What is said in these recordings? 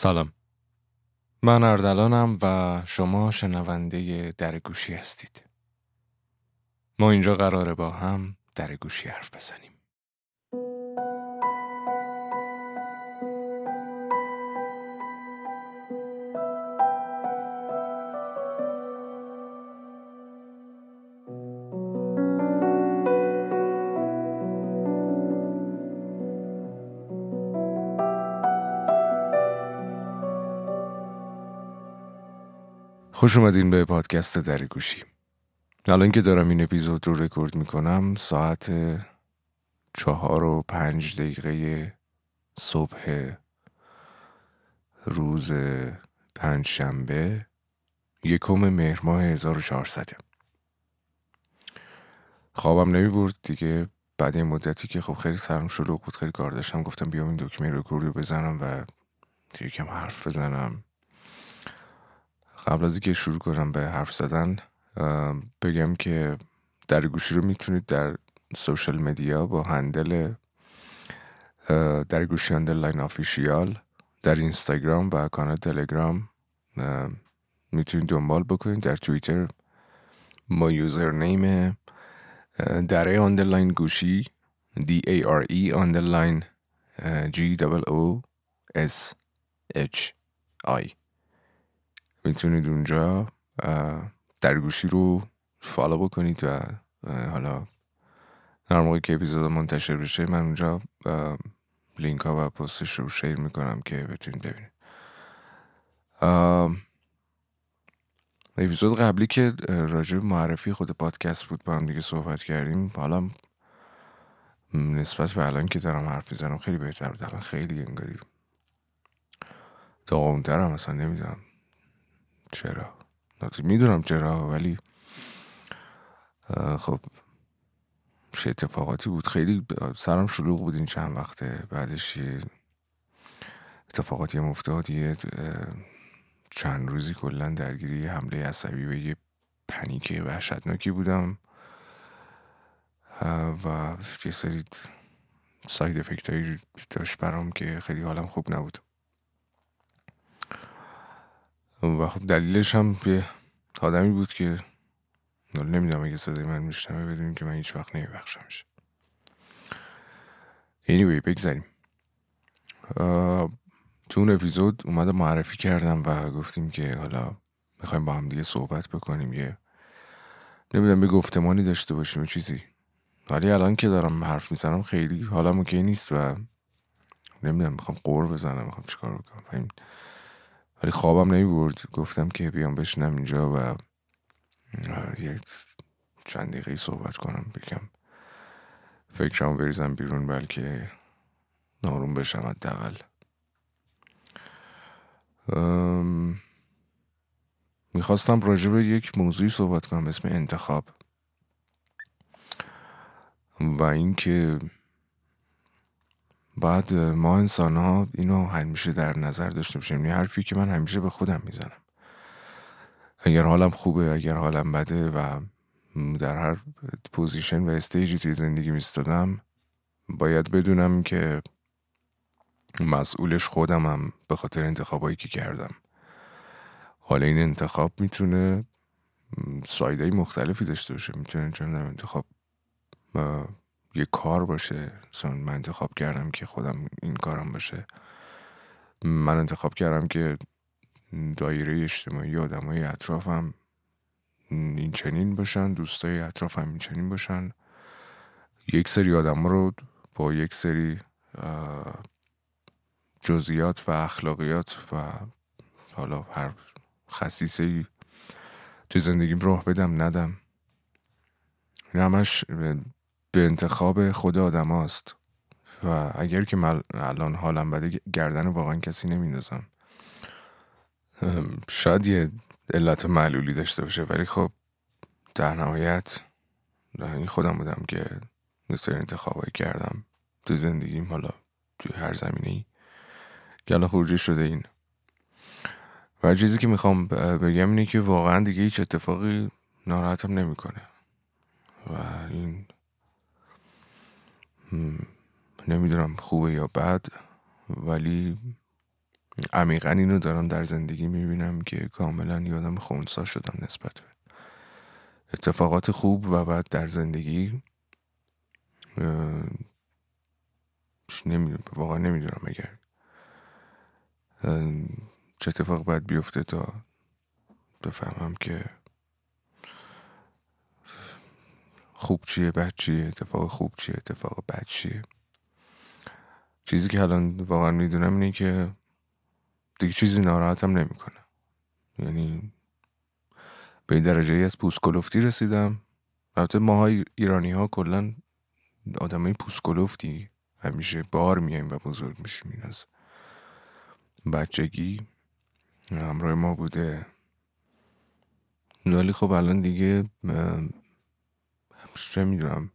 سلام، من اردلانم و شما شنونده درگوشی هستید. ما اینجا قراره با هم درگوشی حرف بزنیم. خوش اومدین به پادکست درگوشی. الان که دارم این اپیزود رو رکورد میکنم ساعت 4:05 صبح روز پنجشنبه 1 مهر ماه 1400. خوابم نمیبرد دیگه. بعد این مدتی که خب خیلی سرم شلوغ بود، خیلی کار داشتم، گفتم بیام این دکمه رکورد رو بزنم و دیگه کم حرف بزنم. قبل از اینکه شروع کنم به حرف زدن بگم که درگوشی رو میتونید در سوشال مدیا با هندل درگوشی اندرلاین آفیشیال در اینستاگرام و کانال تلگرام میتونید دنبال بکنید. در توییتر ما یوزر نیم دره اندرلاین گوشی DARE اندرلاین GOOSHI میتونید اونجا درگوشی رو فالو بکنید و حالا در موقع که اپیزود منتشر بشه من اونجا لینک ها و پستش رو شیر میکنم که بتونید ببینید. اپیزود قبلی که راجع به معرفی خود پادکست بود با هم دیگه صحبت کردیم. حالا نسبت به الان که دارم حرف میزنم خیلی بهتر بود. الان خیلی انگاری داغونترم، اصلا نمیدونم چرا، میدونم چرا، ولی خب چه اتفاقاتی بود. خیلی سرم شلوغ بود این چند وقته. بعدش یه اتفاقاتی هم افتاد، یه چند روزی کلن درگیری حمله عصبی و یه پنیک وحشتناکی بودم و یه سری ساید افکت هایی داشت برام که خیلی حالم خوب نبود و خب دلیلش هم یه آدمی بود که نمیدونم اگه صدای من میشنوه بدونیم که من هیچ وقت نمیبخشمش. anyway بگذاریم. تو اون اپیزود اومدم معرفی کردم و گفتیم که حالا میخوایم با هم دیگه صحبت بکنیم، یه نمیدونم به گفتمانی داشته باشیم چیزی. ولی الان که دارم حرف میزنم خیلی حالم اوکی نیست و نمیدونم میخوام قور بزنم، میخوام چیکار بکنم، ولی خوابم نمیبرد. گفتم که بیام بشینم اینجا و یک چند دقیقه صحبت کنم، بگم فکرم بریزم بیرون، بلکه ناروم بشم حداقل. میخواستم راجع به یک موضوعی صحبت کنم به اسم انتخاب و اینکه بعد ما انسان ها اینو همیشه در نظر داشته باشیم. یه حرفی که من همیشه به خودم میزنم، اگر حالم خوبه، اگر حالم بده و در هر پوزیشن و استیجی توی زندگی میستادم باید بدونم که مسئولش خودمم به خاطر انتخابایی که کردم. حالا این انتخاب میتونه سایدهای مختلفی داشته باشه. میتونه چون انتخاب یه کار باشه، مثلا من انتخاب کردم که خودم این کارم باشه، من انتخاب کردم که دایره اجتماعی آدمای اطرافم این چنین باشن، دوستای اطرافم این چنین باشن، یک سری آدما رو با یک سری جزئیات و اخلاقیات و حالا هر خصیصه‌ای تو زندگیم راه بدم ندم. این همش به انتخاب خود آدم هاست و اگر که من الان حالم بده گردن واقعا کسی نمیندازم. شاید یه علت معلولی داشته باشه ولی خب در نهایت این خودم بودم که نسبت به انتخابایی کردم تو زندگیم، حالا تو هر زمینه‌ای که الان خروجی شده. این و چیزی که میخوام بگم اینه که واقعا دیگه هیچ اتفاقی ناراحتم نمیکنه و این نمیدونم خوبه یا بد، ولی عمیقاً این رو دارم در زندگی میبینم که کاملا یادم خونسا شدم نسبت به اتفاقات خوب و بعد در زندگی. واقعا نمیدونم اگر چه اتفاق باید بیفته تا بفهمم که خوب چیه، بد چیه، اتفاق خوب چیه، اتفاق بد چیه. چیزی که الان واقعا میدونم اینه که دیگه چیزی ناراحتم نمیکنه. یعنی به این درجه ای از پوسکلفتی رسیدم. البته ماهای ایرانی ها کلن آدمای پوسکلفتی همیشه بار میایم و بزرگ میشیم. این از بچگی همراه ما بوده، ولی خب الان دیگه چه میدونم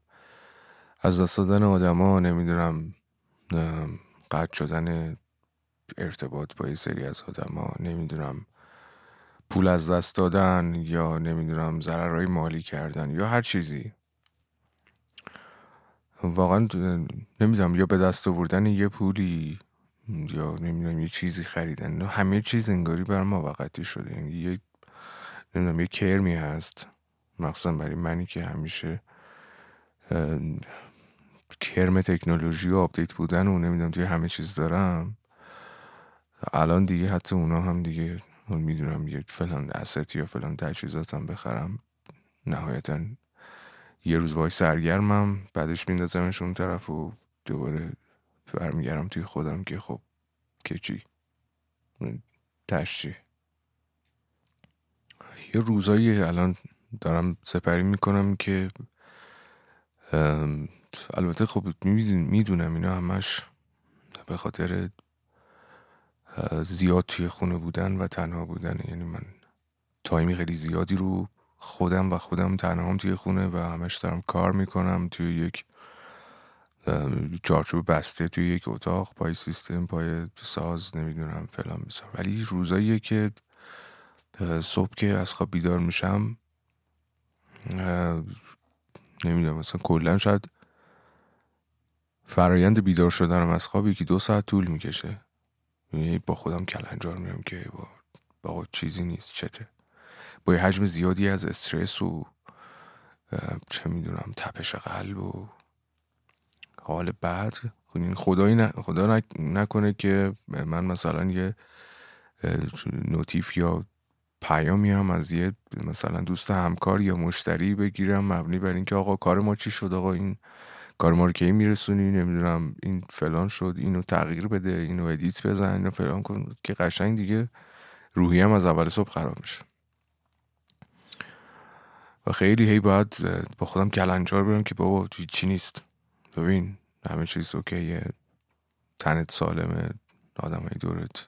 از دست دادن آدم ها، نمیدونم قطع شدن ارتباط با یه سری از آدم ها، نمیدونم پول از دست دادن، یا نمیدونم ضررهای مالی کردن یا هر چیزی، واقعا نمیدونم، یا به دست آوردن یه پولی یا نمیدونم یه چیزی خریدن، همه چیز انگاری برای ما وقتی شده. یه نمیدونم یه کرمی هست، مخصوصا برای منی که همیشه کرم تکنولوژی و آپدیت بودن و نمیدونم توی همه چیز دارم. الان دیگه حتی اونا هم دیگه میدونم یه فلان استی یا فلان تجهیزاتم بخرم، نهایتاً یه روز باید سرگرمم، بعدش میندازمش اون طرف و دوباره برمیگرم توی خودم که خب که چی تشتی. یه روزایی الان دارم سپری میکنم که البته خب میدونم اینا همش به خاطر زیاد توی خونه بودن و تنها بودن. یعنی من تایمی خیلی زیادی رو خودم تنها هم توی خونه و همش دارم کار میکنم توی یک چارچوب بسته، توی یک اتاق، پای سیستم، پای ساز، نمیدونم فلان بسار. ولی روزاییه که صبح که از خواب بیدار میشم، نمیدونم مثلا کلن شاید فرایند بیدار شدنم از خواب یکی 2 ساعت طول میکشه. با خودم کلنجار میرم که با چیزی نیست، چته، با یه حجم زیادی از استرس و چه میدونم تپش قلب و حال بد. خدا نکنه که من مثلا یه نوتیف یا پیامی هم از یه مثلا دوست همکار یا مشتری بگیرم مبنی بر اینکه آقا کار ما چی شد، آقا این کار ما رو کی میرسونی، نمیدونم این فلان شد، اینو تغییر بده، اینو ادیت بزن، اینو فلان کن، که قشنگ دیگه روحیم از اول صبح خراب میشه. و خیلی هی باید با خودم کلنجار برم که بابا چی نیست، ببین همه چیز اوکیه، تنت سالمه، آدم های دورت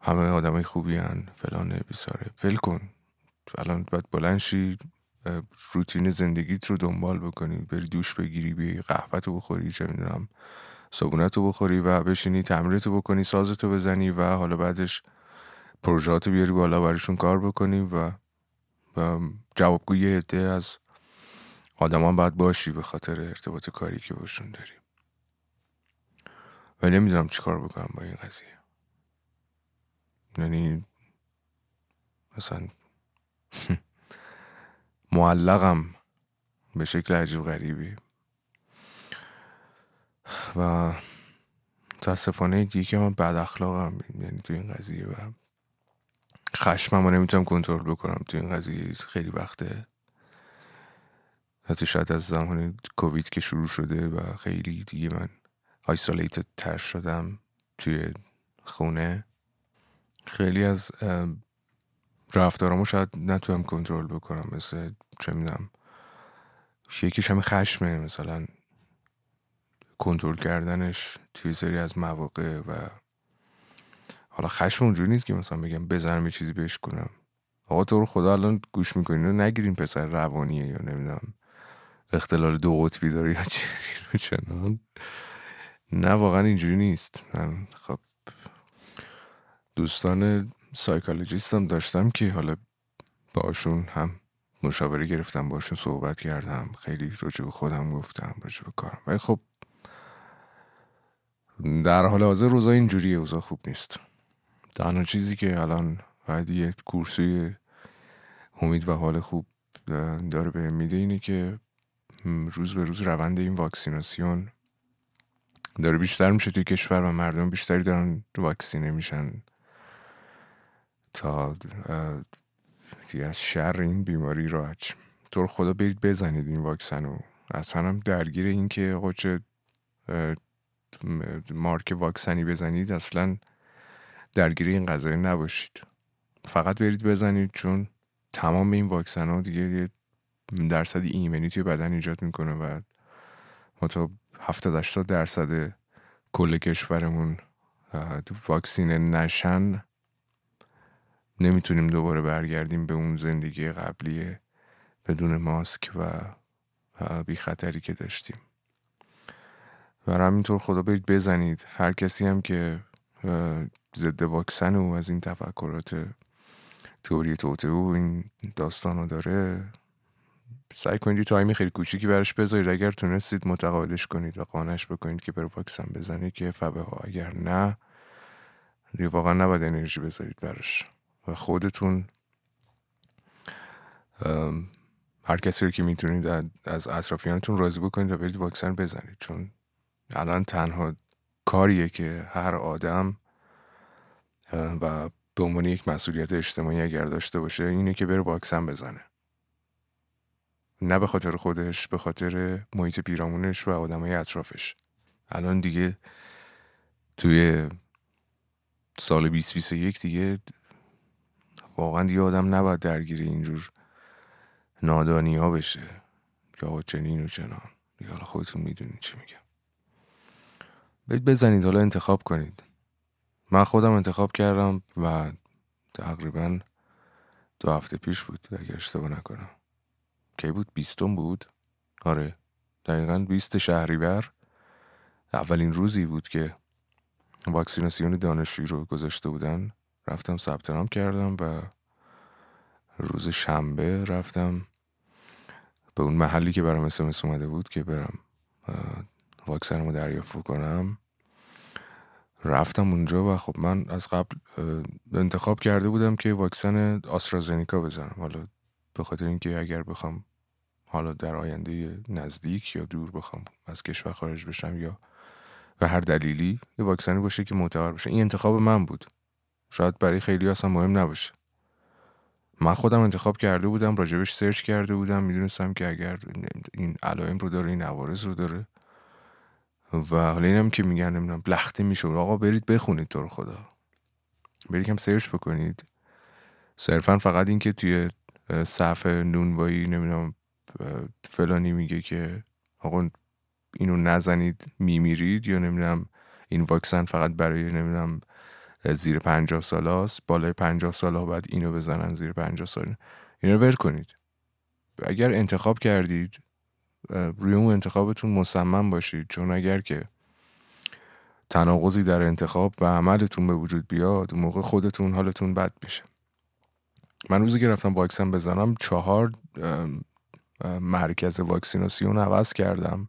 همه آدم های خوبی هن، فلانه بیساره، فل کن. الان باید بلند شی، روتین زندگیت رو دنبال بکنی، بری دوش بگیری، بیایی قهوه‌تو بخوری، چه میدونم صابونتو بخوری و بشینی تمرینتو بکنی، سازتو بزنی و حالا بعدش پروژه‌هاتو بیاری بالا، براشون کار بکنی و جوابگوی یه عده از آدم هم باید باشی به خاطر ارتباط کاری که باشون داری. ولی نمیدونم چی کار بکنم با این قضیه. یعنی مثلا معلقم به شکل عجیب غریبی و متاسفانه یکی من بد اخلاقم، یعنی تو این قضیه و خشمم رو نمیتونم کنترل بکنم تو این قضیه. خیلی وقته، حتی شاید از زمان کووید که شروع شده و خیلی دیگه من آیسولیتد تر شدم توی خونه، خیلی از رفتارامو شاید نتونم کنترل بکنم. مثل چه میدونم یکیش همین خشمه، مثلا کنترل کردنش توی سری از مواقع. و حالا خشم اونجوری نیست که مثلا بگم بزنم یه چیزی بهش کنم، آقا تو رو خدا الان گوش میکنین رو نگیریم پسر روانیه یا نمیدونم اختلال 2 قطبی داره یا چنان. نه واقعا اینجوری نیست. من خب دوستان سایکولوژیستم داشتم که حالا باشون هم مشاوره گرفتم، باشون صحبت کردم، خیلی راجع به خودم گفتم، راجع به کارم. ولی خب در حال حاضر روزا اینجوریه، اوضاع خوب نیست. تنها چیزی که الان یه کورسی امید و حال خوب داره به میده اینه که روز به روز روند این واکسیناسیون داره بیشتر میشه توی کشور و مردم بیشتری دارن واکسینه میشن تا دیگه از شر این بیماری راحت. تو خدا برید بزنید این واکسن رو. اصلا هم درگیر این که چه مارک واکسنی بزنید اصلا درگیر این قضیه نباشید، فقط برید بزنید، چون تمام این واکسن ها دیگه درصد ایمنیتی بدن ایجاد میکنه و ما تا 70-80% کل کشورمون واکسینه نشن نمیتونیم دوباره برگردیم به اون زندگی قبلی بدون ماسک و بی خطری که داشتیم. و همینطور خدا برید بزنید. هر کسی هم که ضد واکسن و از این تفکرات تئوری توطئه و این داستانو داره، سعی کنید تایمی خیلی کوچیکی براش بذارید. اگر تونستید متقاعدش کنید و قانعش بکنید که برو واکسن بزنی که فبه ها، اگر نه دیگه واقعا نباید انرژی بذارید براش. و خودتون هر کسی رو که میتونید از اطرافیانتون راضی بکنید و برید واکسن بزنید، چون الان تنها کاریه که هر آدم و به عنوان یک مسئولیت اجتماعی اگر داشته باشه اینه که بره واکسن بزنه، نه به خاطر خودش، به خاطر محیط پیرامونش و آدمای اطرافش. الان دیگه توی سال 2021 دیگه واقعا دیگه آدم نباید درگیر اینجور نادانی ها بشه یا چنین و چنان، یا حالا خودتون میدونید چی میگم. برید بزنید، حالا انتخاب کنید. من خودم انتخاب کردم و تقریبا 2 هفته پیش بود اگر اشتباه نکنم. کی بود؟ 20 بود؟ آره دقیقا 20 شهریور اولین روزی بود که واکسیناسیون دانشجویی رو گذاشته بودن. رفتم ثبت نام کردم و روز شنبه رفتم به اون محلی که برام SMS اومده بود که برم واکسنمو دریافت کنم. رفتم اونجا و خب من از قبل انتخاب کرده بودم که واکسن آسترازنیکا بزنم، حالا به خاطر اینکه اگر بخوام حالا در آینده نزدیک یا دور بخوام از کشور خارج بشم یا به هر دلیلی یه واکسنی باشه که معتبر باشه. این انتخاب من بود، شاید برای خیلی اصلا مهم نباشه. من خودم انتخاب کرده بودم، راجبش سرچ کرده بودم، میدونستم که اگر این علائم رو داره، این عوارض رو داره و حالا اینم که میگن نمیدونم لخته میشه. آقا برید بخونید، تو رو خدا برید کم سرچ بکنید. صرفا فقط این که توی صفحه نونوایی نمیدونم فلانی میگه که آقا اینو نزنید میمیرید، یا نمیدونم این واکسن فقط برای نمیدونم زیر 50 سال هاست، بالای 50 سال ها بعد اینو بزنن، زیر 50 سال. اینو ور کنید. اگر انتخاب کردید روی اون انتخابتون مصمم باشید، چون اگر که تناقضی در انتخاب و عملتون به وجود بیاد موقع خودتون حالتون بد میشه. من روزی که رفتم واکسن بزنم 4 مرکز واکسیناسیون عوض کردم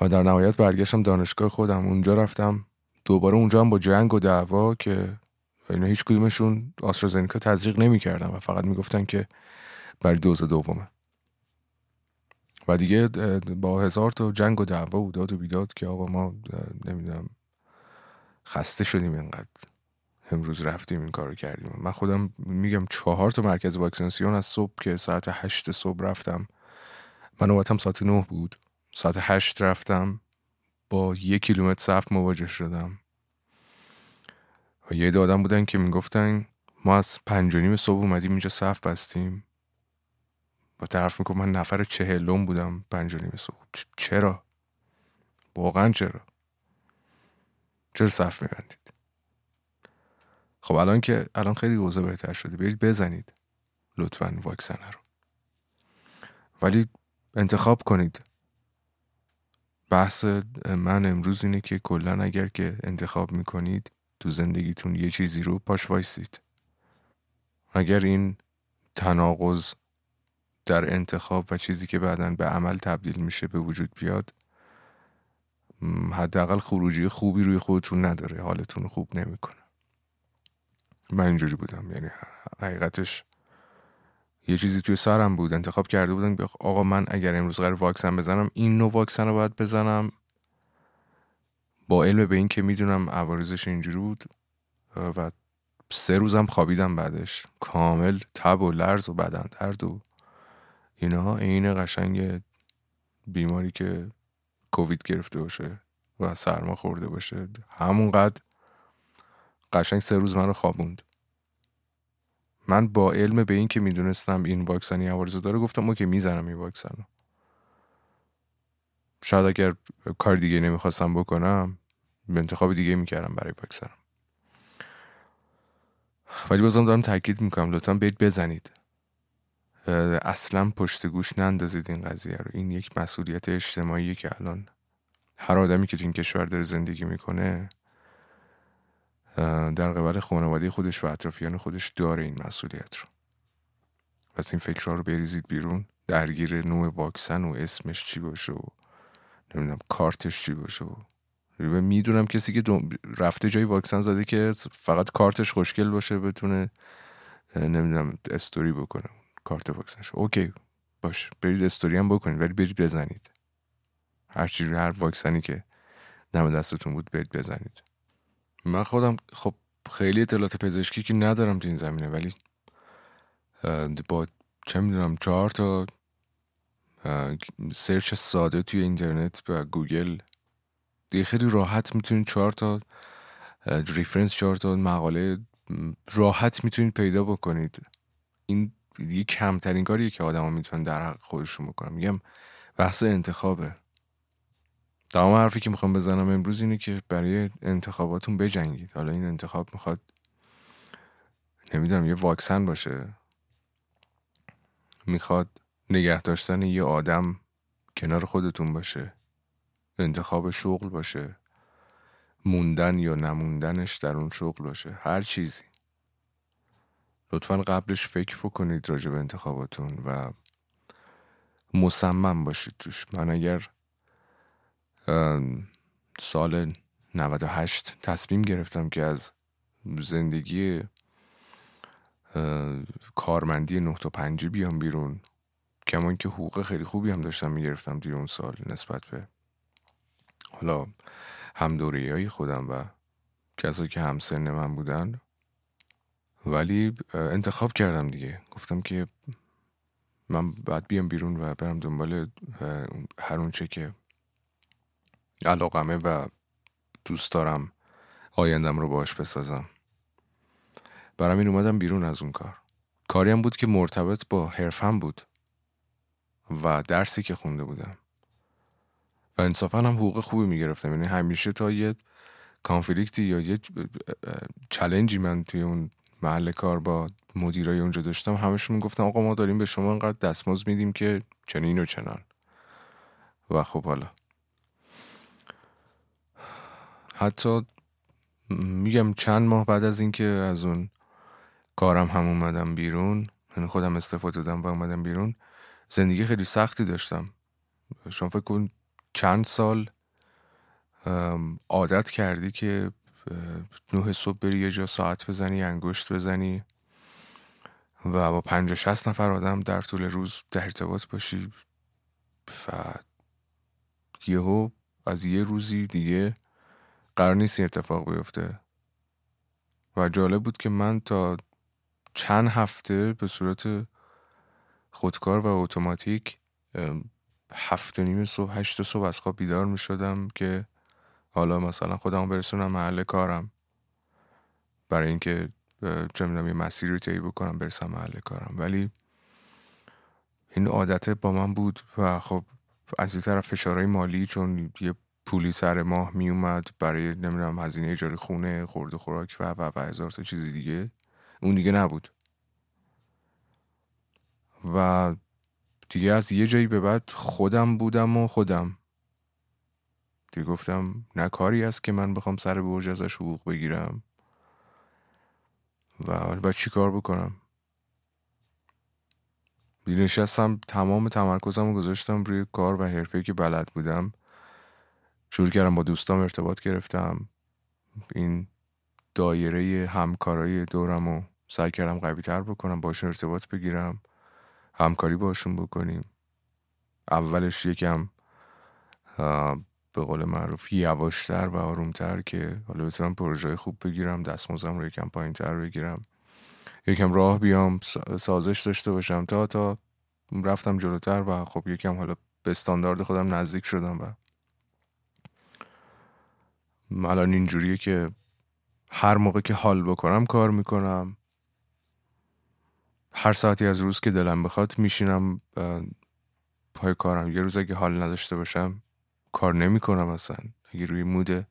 و در نهایت برگشتم دانشگاه خودم. اونجا رفتم دوباره، اونجا هم با جنگ و دعوا که اینا هیچ کدومشون آسترازنیکا تزریق نمی کردن و فقط می گفتن که برای دوز دومه و دیگه با 1000 تا جنگ و دعوا و داد و بیداد که آقا ما نمیدونم خسته شدیم، اینقدر امروز رفتیم این کارو کردیم. من خودم میگم 4 تا مرکز واکسیناسیون از صبح که ساعت 8 صبح رفتم، من نوبتم ساعت 9 بود، ساعت 8 رفتم، با 1 کیلومتر صف مواجه شدم و یه آدم بودن که میگفتن ما از 5:30 اومدیم اینجا صف بستیم و طرف میگفت من نفر 40 بودم 5:30 چرا؟ واقعا چرا صف میبندید؟ خب الان که الان خیلی اوضاع بهتر شده، برید بزنید لطفاً واکسنه رو، ولی انتخاب کنید. بحث من امروز اینه که کلا اگر که انتخاب میکنید تو زندگیتون یه چیزی رو، پاش وایسید. اگر این تناقض در انتخاب و چیزی که بعداً به عمل تبدیل میشه به وجود بیاد، حداقل خروجی خوبی روی خودتون نداره، حالتون خوب نمیکنه. من اینجوری بودم، یعنی حقیقتش یه چیزی توی سرم بود، انتخاب کرده بودم آقا من اگر امروز قرار واکسن بزنم این نوع واکسن رو باید بزنم، با علم به این که میدونم عوارضش اینجوری بود. و 3 روزم خوابیدم بعدش کامل، تب و لرز و بدن درد و اینا، این قشنگ بیماری که کووید گرفته باشه و سرما خورده باشه، همونقدر قشنگ 3 روز من رو خوابوند. من با علم به این که میدونستم این واکسنی عوارض داره گفتم اوکی میزنم این واکسن رو. شاید اگر کار دیگه نمیخواستم بکنم انتخاب دیگه میکردم برای واکسنم. ولی بازم دارم تاکید میکنم لطفا برید بزنید، اصلا پشت گوش نندازید این قضیه رو. این یک مسئولیت اجتماعیه که الان هر آدمی که تو این کشور داره زندگی میکنه در قبال خانواده خودش و اطرافیان خودش داره این مسئولیت رو. پس این فکرها رو بریزید بیرون، درگیر نوع واکسن و اسمش چی باشه و نمیدونم کارتش چی باشه. میدونم کسی که رفته جای واکسن زده که فقط کارتش خوشگل باشه بتونه نمیدونم استوری بکنه کارت واکسنش. اوکی باش، برید استوری هم بکنید ولی برید بزنید. هر واکسنی که دم دستتون بود برید بزنید. من خودم خب خیلی اطلاعات پزشکی که ندارم تو این زمینه، ولی با چه میدونم 4 تا سرچ ساده توی اینترنت و گوگل دیگه خیلی راحت میتونید 4 تا ریفرنس، 4 تا مقاله راحت میتونید پیدا بکنید. این دیگه کمترین کاریه که آدم ها میتونن در حق خودشون بکنن. میگم بحث انتخابه. تمام حرفی که میخوام بزنم امروز اینه که برای انتخاباتون بجنگید. حالا این انتخاب میخواد نمیدونم یه واکسن باشه، میخواد نگه داشتن یه آدم کنار خودتون باشه، انتخاب شغل باشه، موندن یا نموندنش در اون شغل باشه، هر چیزی. لطفاً قبلش فکر بکنید راجع به انتخاباتون و مصمم باشید توش. من اگر سال 98 تصمیم گرفتم که از زندگی کارمندی 9 تا 5 بیام بیرون، کمان که حقوق خیلی خوبی هم داشتم میگرفتم دیگه اون سال نسبت به حالا همدوریای خودم و کسایی که همسن من بودن، ولی انتخاب کردم دیگه. گفتم که من باید بیام بیرون و برم دنبال هر اون چه که علاقمه و دوست دارم آیندم رو باهاش بسازم. برام این اومدم بیرون از اون کار. کاری هم بود که مرتبط با حرفم بود و درسی که خونده بودم و انصافا هم حقوق خوبی میگرفتم. یعنی همیشه تا یه کانفلیکتی یا یه چالنجی من توی اون محل کار با مدیرای اونجا داشتم، همشون گفتم آقا ما داریم به شما انقدر دستمزد میدیم که چنین و چنان. و خب حالا حتی میگم چند ماه بعد از اینکه از اون کارم هم اومدم بیرون، یعنی خودم استفاده دادم و اومدم بیرون، زندگی خیلی سختی داشتم. شما فکر کن چند سال عادت کردی که 9 صبح بری یه جا ساعت بزنی، انگشت بزنی و با 50-60 نفر آدم در طول روز در ارتباط باشی و یهو از یه روزی دیگه قرار نیست این اتفاق بیفته. و جالب بود که من تا چند هفته به صورت خودکار و اوتوماتیک 7:30 صبح 8 صبح از خواب بیدار می شدم که حالا مثلا خودم برسونم محل کارم، برای اینکه چه میدونم یه مسیر رو طی بکنم برسم محل کارم. ولی این عادت با من بود و خب از این طرف فشارهای مالی، چون یه پولی سر ماه می اومد برای نمیدونم هزینه اجاره خونه، خورد و خوراک و هزار تا چیز دیگه، اون دیگه نبود. و دیگه از یه جایی به بعد خودم بودم و خودم دیگه گفتم نه کاری هست که من بخوام سر برج ازش حقوق بگیرم و چی کار بکنم. نشستم تمام تمرکزم رو گذاشتم روی کار و حرفه‌ای که بلد بودم شروع کردم با دوستام ارتباط گرفتم، این دایره همکارای دورم رو سعی کردم قوی تر بکنم، باشون ارتباط بگیرم، همکاری باشون بکنیم. اولش یکم به قول معروف یواشتر و آرومتر که حالا بتونم پروژه خوب بگیرم، دستمزدم رو یکم پایین تر بگیرم، یکم راه بیام، سازش داشته باشم تا رفتم جلوتر و خب یکم حالا به استاندارد خودم نزدیک شدم و الان اینجوریه که هر موقع که حال بکنم کار میکنم، هر ساعتی از روز که دلم بخواد میشینم پای کارم. یه روز اگه حال نداشته باشم کار نمی کنم اصلا، اگه روی مود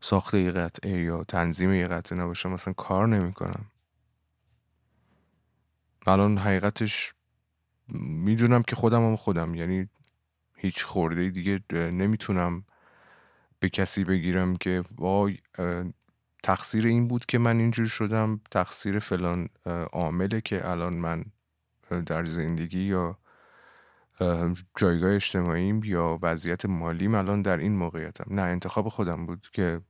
ساخته یه قطعه یا تنظیم یه قطعه نباشم اصلا کار نمی کنم. الان حقیقتش میدونم که خودم، یعنی هیچ خورده دیگه نمیتونم به کسی بگیرم که وای تقصیر این بود که من اینجور شدم، تقصیر فلان عامله که الان من در زندگی یا جایگاه اجتماعیم یا وضعیت مالیم الان در این موقعیتم. نه، انتخاب خودم بود که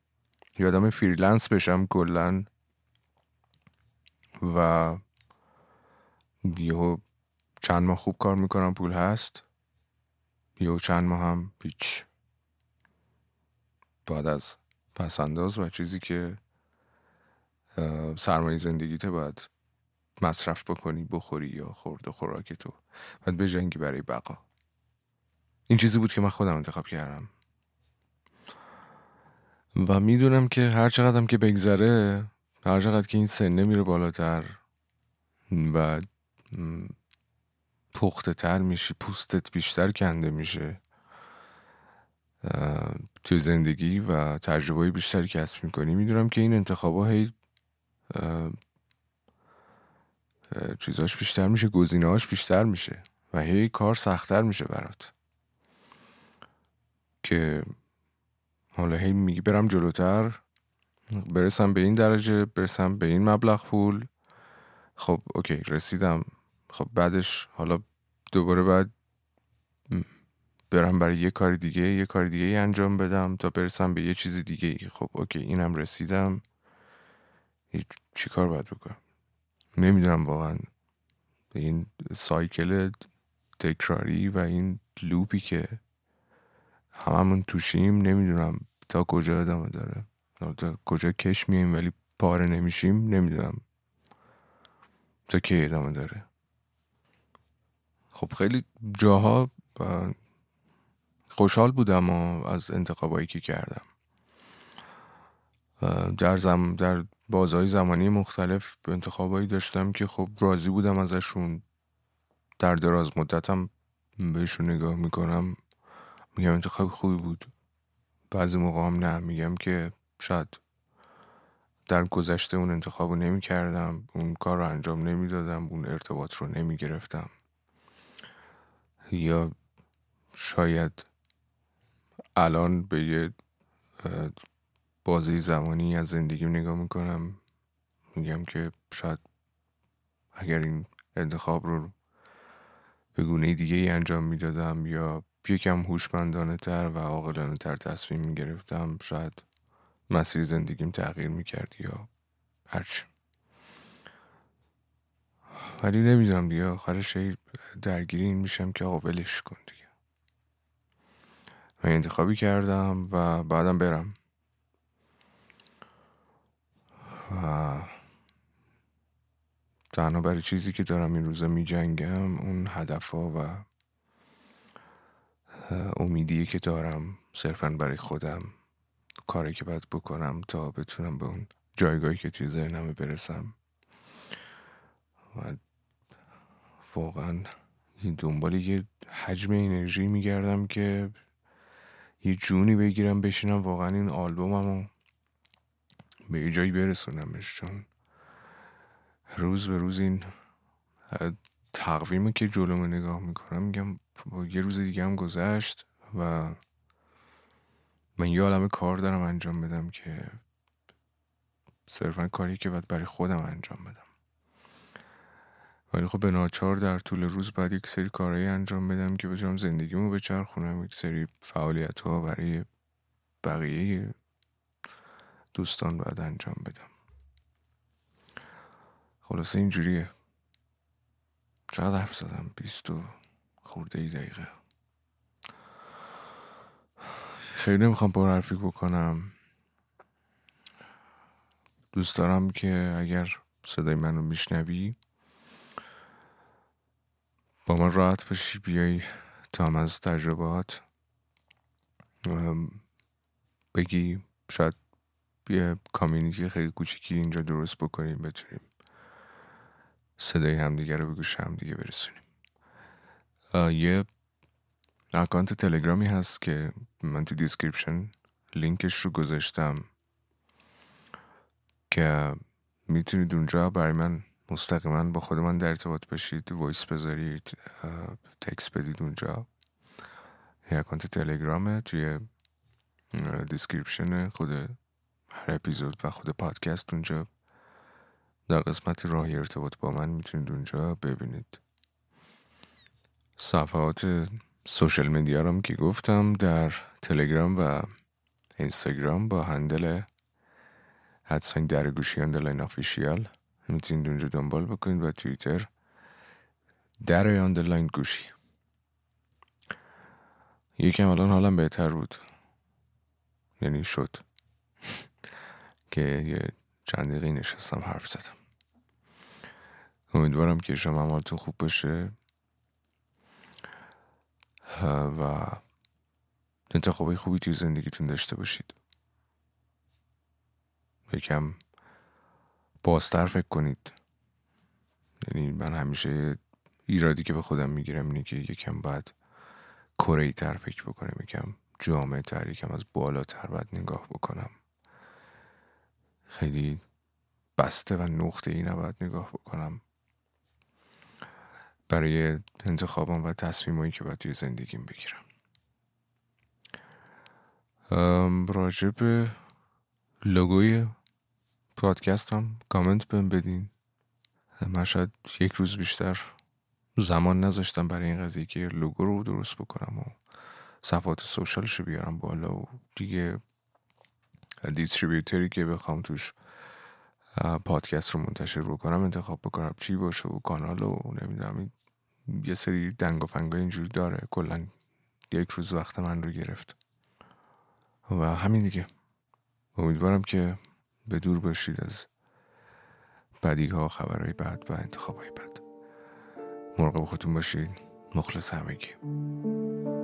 یادم فریلنس بشم کلن و یهو چند ماه خوب کار میکنم، پول هست، یهو چند ماه هم هیچ. بعد از پسنداز و چیزی که سرمایه زندگیت باید مصرف بکنی، بخوری یا خورد و خوراکتو باید بجنگی برای بقا. این چیزی بود که من خودم انتخاب کردم و میدونم که هر چقدر هم که بگذره، هر چقدر که این سنه میره بالاتر و پخته تر میشی، پوستت بیشتر کنده میشه تو زندگی و تجربه بیشتری کسب میکنی، میدونم که این انتخابا هی چیزاش بیشتر میشه، گزینه‌هاش بیشتر میشه و هی کار سخت‌تر میشه برات، که حالا هی میگی برم جلوتر، برسم به این درجه، برسم به این مبلغ پول. خب اوکی رسیدم، خب بعدش حالا دوباره بعد برم برای یه کار دیگه انجام بدم تا برسم به یه چیز دیگه. خب اوکی اینم رسیدم، چی کار باید بکنم؟ نمیدونم واقعا. این سایکل تکراری و این لوپی که هممون توشیم نمیدونم تا کجا ادامه داره، تا کجا کش میایم ولی پاره نمیشیم، نمیدونم تا کی ادامه داره. خب خیلی جاها خوشحال بودم از انتخابایی که کردم در بازهای زمانی مختلف، انتخابایی داشتم که خب راضی بودم ازشون، در دراز مدتم بهشون نگاه میکنم میگم انتخاب خوبی بود، بعضی موقع هم نه، میگم که شاید در گذشته اون انتخاب رو نمی کردم، اون کار رو انجام نمی دادم، اون ارتباط رو نمی گرفتم، یا شاید الان به یه بازه زمانی از زندگیم نگاه میکنم میگم که شاید اگر این انتخاب رو به گونه دیگه انجام میدادم یا یکم هوشمندانه تر و عاقلانه تر تصمیم میگرفتم، شاید مسیر زندگیم تغییر میکرد یا هرچی. ولی نمیدونم دیگه، آخرش درگیری این میشم که آقا ولش کن دیگه، من انتخابی کردم و بعدم برم و تنها برای چیزی که دارم این روزا می جنگم اون هدفها و امیدیه که دارم صرفاً برای خودم، کاری که باید بکنم تا بتونم به اون جایگاهی که توی ذهنمه برسم و واقعاً دنبال یه حجم انرژی می گردم که یه جونی بگیرم بشینم واقعاً این آلبوممو به یه جایی برسونمش، چون روز به روز این تقویمی که جلومو نگاه میکنم میگم یه روز دیگه هم گذشت و من یه عالمه کار دارم انجام بدم که صرفا کاری که باید برای خودم انجام بدم، ولی خب به ناچار در طول روز باید یک سری کارهایی انجام بدم که بتونم زندگیمو بچرخونم، یک سری فعالیت‌ها برای بقیه دوستان باید انجام بدم. خلاصه اینجوریه. چقدر حرف زدم؟ 20 و خورده دقیقه. خیلی نمیخوام پر حرفی بکنم. دوست دارم که اگر صدای منو میشنوی با من راحت باشی، بیای تا هم از تجربهات بگی. شاید یه کامیونیتی خیلی کوچیکی اینجا درست بکنیم، بتونیم صدای همدیگه رو به گوش همدیگه برسونیم. یه اکانت تلگرامی هست که من تو دیسکریپشن لینکش رو گذاشتم که میتونید اونجا برای من مستقیما با خود من در ارتباط بشید، وایس بذارید، تکست بدید. اونجا یه اکانت تلگرامه، توی دیسکریپشن خود هر اپیزود و خود پادکست اونجا در قسمت راهی ارتباط با من میتونید اونجا ببینید. صفحات سوشل میدیا رو هم که گفتم، در تلگرام و اینستاگرام با هندل @ درگوشی _ آفیشیال میتونید اونجا دنبال بکنید و توییتر _ گوشی. یکم الان حالم بهتر بود، یعنی شد که چند دقیقه نشستم حرف زدم. امیدوارم که شما حالتون خوب باشه و انتخابای خوبی توی زندگیتون داشته باشید. یکم بازتر فکر کنید. یعنی من همیشه ایرادی که به خودم میگیرم اینه که یکم باید کره‌ای‌تر فکر بکنم، یکم جامع‌تر، یکم از بالاتر باید نگاه بکنم. خیلی بسته و نقطه‌ای نباید نگاه بکنم برای انتخابام و تصمیمایی که باید توی زندگیم بگیرم. راجب لوگوی پادکستم کامنت بهم بدین. من شاید یک روز بیشتر زمان نذاشتم برای این قضیه که لوگو رو درست بکنم و صفحات سوشالش رو بیارم بالا و دیگه دیستریبیوتری که بخوام توش پادکست رو منتشر بکنم انتخاب بکنم چی باشه و کانال و نمیدونم، یه سری دنگ و فنگای اینجوری داره. کلا یک روز وقت من رو گرفت و همین دیگه. امیدوارم که به دور باشید از بدیها، خبرهای بد و انتخابهای بد. مراقب خودتون باشید. مخلص همگی.